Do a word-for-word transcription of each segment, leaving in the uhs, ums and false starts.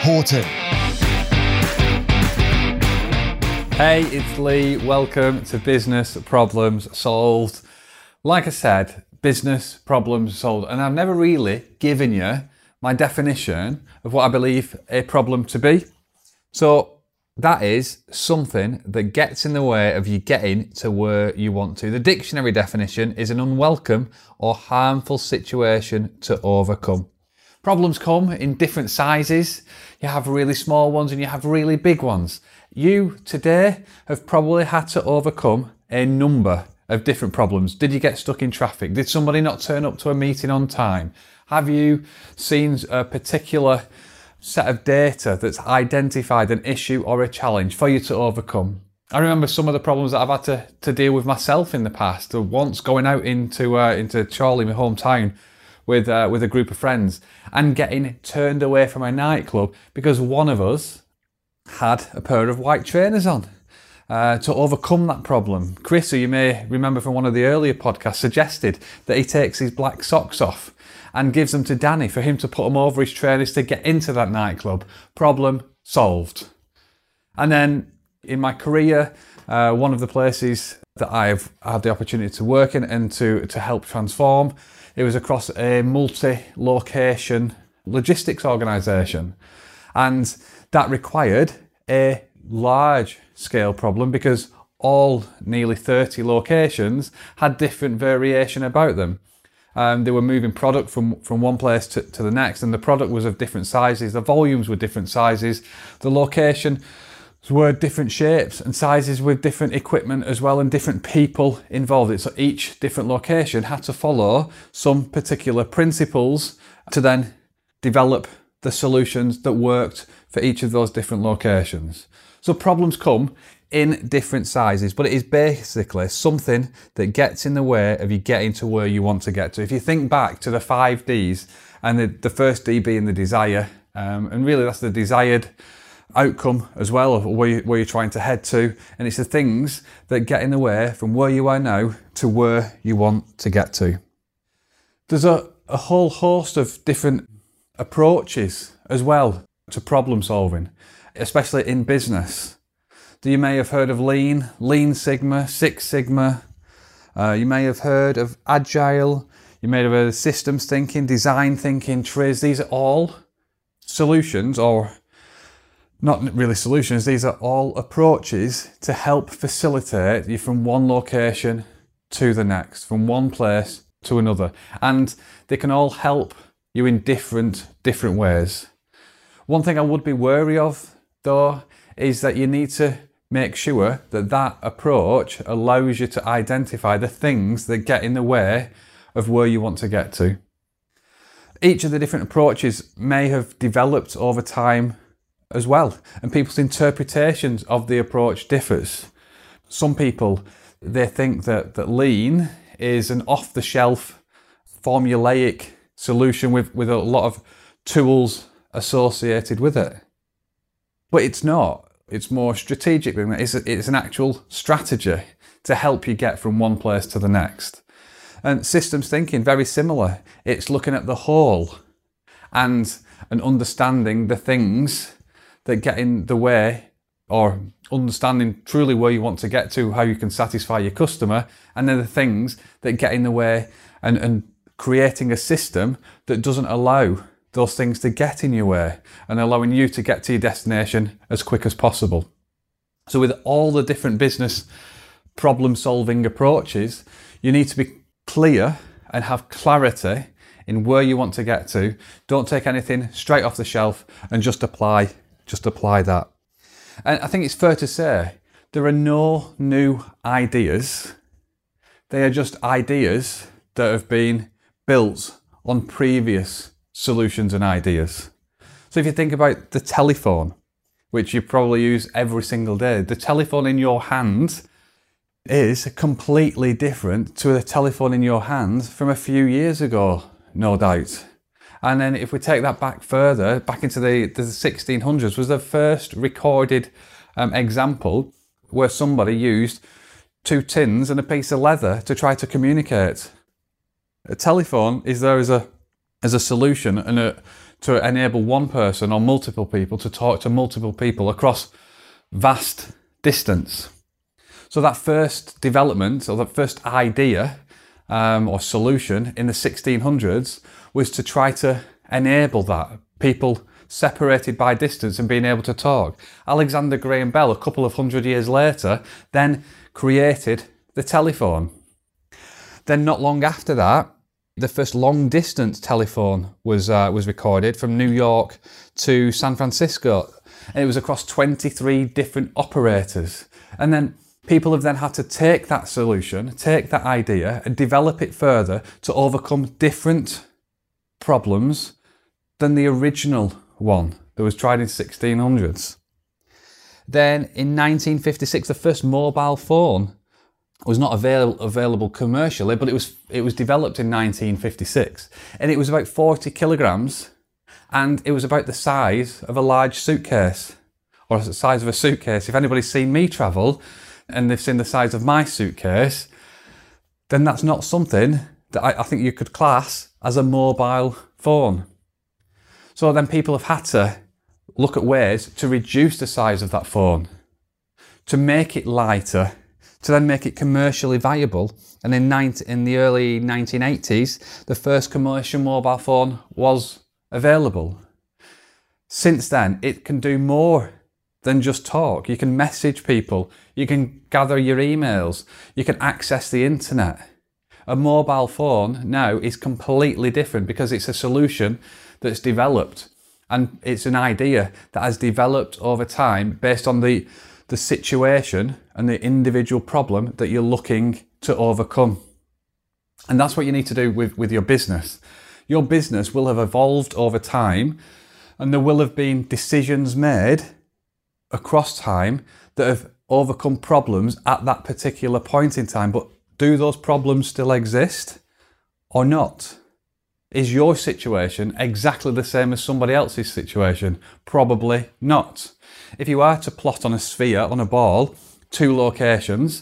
Horton. Hey, it's Lee. Welcome to Business Problems Solved. Like I said, business problems solved. And I've never really given you my definition of what I believe a problem to be. So that is something that gets in the way of you getting to where you want to. The dictionary definition is an unwelcome or harmful situation to overcome. Problems come in different sizes. You have really small ones and you have really big ones. You today have probably had to overcome a number of different problems. Did you get stuck in traffic? Did somebody not turn up to a meeting on time? Have you seen a particular set of data that's identified an issue or a challenge for you to overcome? I remember some of the problems that I've had to, to deal with myself in the past. Once going out into uh, into Chorley, my hometown, with uh, with a group of friends and getting turned away from a nightclub because one of us had a pair of white trainers on. Uh, to overcome that problem, Chris, who you may remember from one of the earlier podcasts, suggested that he takes his black socks off and gives them to Danny for him to put them over his trainers to get into that nightclub. Problem solved. And then in my career, uh, one of the places that I've had the opportunity to work in and to, to help transform, it was across a multi-location logistics organisation. And that required a large scale problem because all nearly thirty locations had different variation about them. Um, they were moving product from, from one place to, to the next, and the product was of different sizes, the volumes were different sizes, the locations were different shapes and sizes with different equipment as well and different people involved. So each different location had to follow some particular principles to then develop the solutions that worked for each of those different locations. So problems come in different sizes, but it is basically something that gets in the way of you getting to where you want to get to. If you think back to the five Ds, and the, the first D being the desire, um, and really that's the desired outcome as well of where, you, where you're trying to head to, and it's the things that get in the way from where you are now to where you want to get to. There's a, a whole host of different approaches as well to problem solving, especially in business. You may have heard of Lean, Lean Sigma, Six Sigma. Uh, you may have heard of Agile. You may have heard of systems thinking, design thinking, T R I S. These are all solutions, or not really solutions, these are all approaches to help facilitate you from one location to the next, from one place to another. And they can all help you in different, different ways. One thing I would be wary of though, is that you need to make sure that that approach allows you to identify the things that get in the way of where you want to get to. Each of the different approaches may have developed over time as well, and people's interpretations of the approach differs. Some people, they think that, that Lean is an off-the-shelf, formulaic solution with, with a lot of tools associated with it. But it's not. It's more strategic than that. It's, a, it's an actual strategy to help you get from one place to the next. And systems thinking, very similar. It's looking at the whole and, and understanding the things that get in the way, or understanding truly where you want to get to, how you can satisfy your customer, and then the things that get in the way and, and creating a system that doesn't allow those things to get in your way and allowing you to get to your destination as quick as possible. So with all the different business problem solving approaches, you need to be clear and have clarity in where you want to get to. Don't take anything straight off the shelf and just apply, just apply that. And I think it's fair to say there are no new ideas. They are just ideas that have been built on previous solutions and ideas. So if you think about the telephone, which you probably use every single day, the telephone in your hand is completely different to the telephone in your hand from a few years ago, no doubt. And then if we take that back further, back into the, the sixteen hundreds was the first recorded um, example where somebody used two tins and a piece of leather to try to communicate. A telephone is there as a, as a solution and a, to enable one person or multiple people to talk to multiple people across vast distance. So that first development or that first idea um, or solution in the sixteen hundreds was to try to enable that, people separated by distance and being able to talk. Alexander Graham Bell, a couple of hundred years later, then created the telephone. Then not long after that, the first long-distance telephone was, uh, was recorded from New York to San Francisco, and it was across twenty-three different operators. And then people have then had to take that solution, take that idea, and develop it further to overcome different problems than the original one that was tried in sixteen hundreds. Then in nineteen fifty-six, the first mobile phone was not avail available commercially, but it was, it was developed in nineteen fifty-six, and it was about forty kilograms, and it was about the size of a large suitcase, or the size of a suitcase. If anybody's seen me travel and they've seen the size of my suitcase, then that's not something that I, I think you could class as a mobile phone. So then people have had to look at ways to reduce the size of that phone, to make it lighter, to then make it commercially viable. And in, in the early nineteen eighties, the first commercial mobile phone was available. Since then, it can do more than just talk. You can message people, you can gather your emails, you can access the internet. A mobile phone now is completely different because it's a solution that's developed, and it's an idea that has developed over time based on the the situation and the individual problem that you're looking to overcome. And that's what you need to do with, with your business. Your business will have evolved over time, and there will have been decisions made across time that have overcome problems at that particular point in time. But do those problems still exist or not? Is your situation exactly the same as somebody else's situation? Probably not. If you are to plot on a sphere, on a ball, two locations,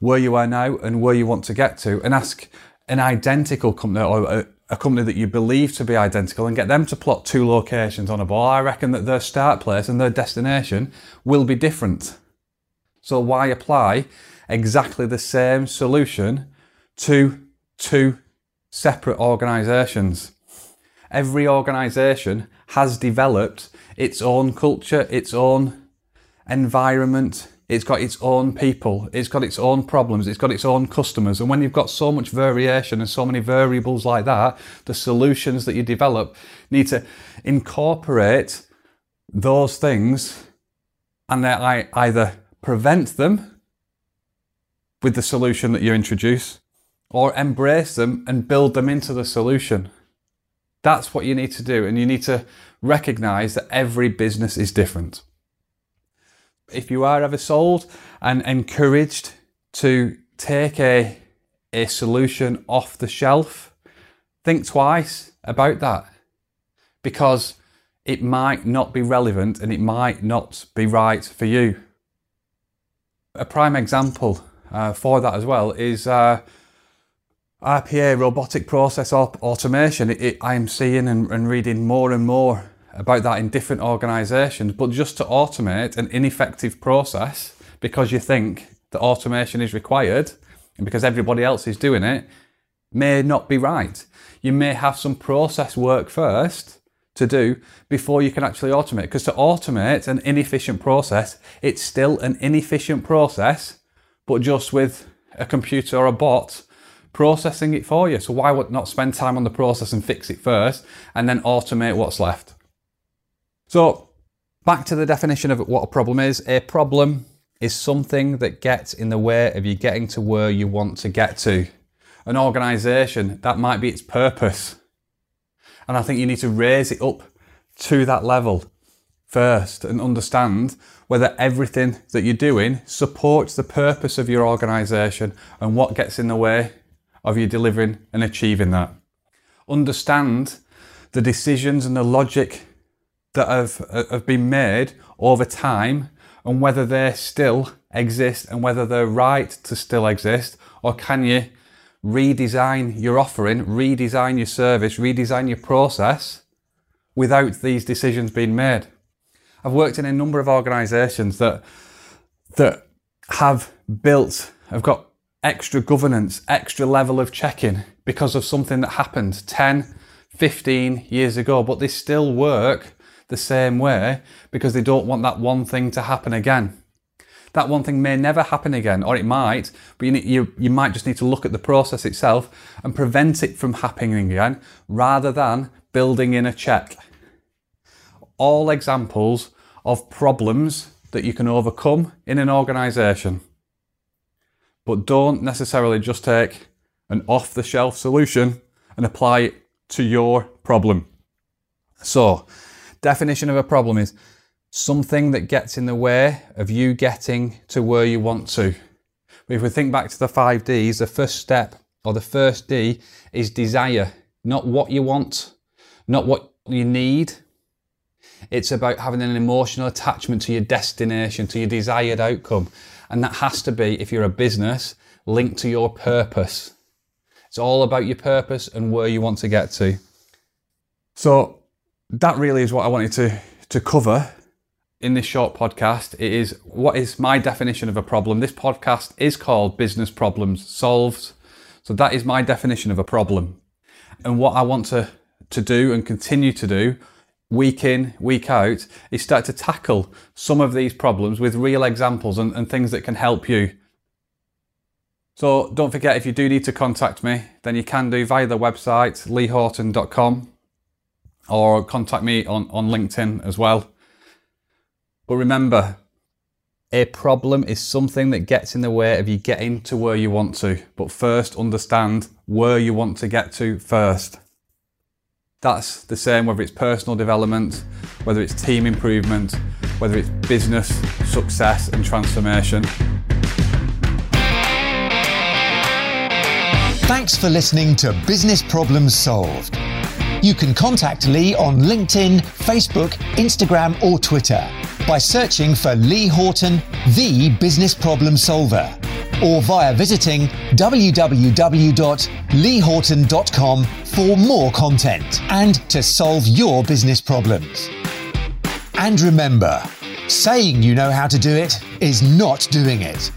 where you are now and where you want to get to, and ask an identical company or a, a company that you believe to be identical and get them to plot two locations on a ball, I reckon that their start place and their destination will be different. So why apply exactly the same solution to two separate organisations? Every organisation has developed its own culture, its own environment, it's got its own people, it's got its own problems, it's got its own customers. And when you've got so much variation and so many variables like that, the solutions that you develop need to incorporate those things, and then I either prevent them with the solution that you introduce, or embrace them and build them into the solution. That's what you need to do, and you need to recognize that every business is different. If you are ever sold and encouraged to take a, a solution off the shelf, think twice about that, because it might not be relevant and it might not be right for you. A prime example uh, for that as well is uh, R P A, robotic process automation. It, it, I'm seeing and, and reading more and more about that in different organisations, but just to automate an ineffective process because you think that automation is required and because everybody else is doing it may not be right. You may have some process work first to do before you can actually automate, because to automate an inefficient process, it's still an inefficient process, but just with a computer or a bot processing it for you. So why would not spend time on the process and fix it first and then automate what's left? So back to the definition of what a problem is. A problem is something that gets in the way of you getting to where you want to get to. An organization, that might be its purpose. And I think you need to raise it up to that level first and understand whether everything that you're doing supports the purpose of your organisation and what gets in the way of you delivering and achieving that. Understand the decisions and the logic that have, have been made over time and whether they still exist and whether they're right to still exist, or can you redesign your offering, redesign your service, redesign your process without these decisions being made. I've worked in a number of organisations that that have built, have got extra governance, extra level of checking because of something that happened ten, fifteen years ago, but they still work the same way because they don't want that one thing to happen again. That one thing may never happen again, or it might, but you, need, you, you might just need to look at the process itself and prevent it from happening again rather than building in a check. All examples of problems that you can overcome in an organisation. But don't necessarily just take an off-the-shelf solution and apply it to your problem. So, definition of a problem is something that gets in the way of you getting to where you want to. But if we think back to the five Ds, the first step or the first D is desire. Not what you want, not what you need. It's about having an emotional attachment to your destination, to your desired outcome. And that has to be, if you're a business, linked to your purpose. It's all about your purpose and where you want to get to. So that really is what I wanted to, to cover in this short podcast. It is what is my definition of a problem. This podcast is called Business Problems Solved. So that is my definition of a problem. And what I want to, to do and continue to do week in, week out, is start to tackle some of these problems with real examples and, and things that can help you. So don't forget, if you do need to contact me, then you can do via the website, lee horton dot com, or contact me on, on LinkedIn as well. But remember, a problem is something that gets in the way of you getting to where you want to, but first understand where you want to get to first. That's the same whether it's personal development, whether it's team improvement, whether it's business success and transformation. Thanks for listening to Business Problems Solved. You can contact Lee on LinkedIn, Facebook, Instagram or Twitter by searching for Lee Horton, the Business Problem Solver, or via visiting w w w dot lee horton dot com for more content and to solve your business problems. And remember, saying you know how to do it is not doing it.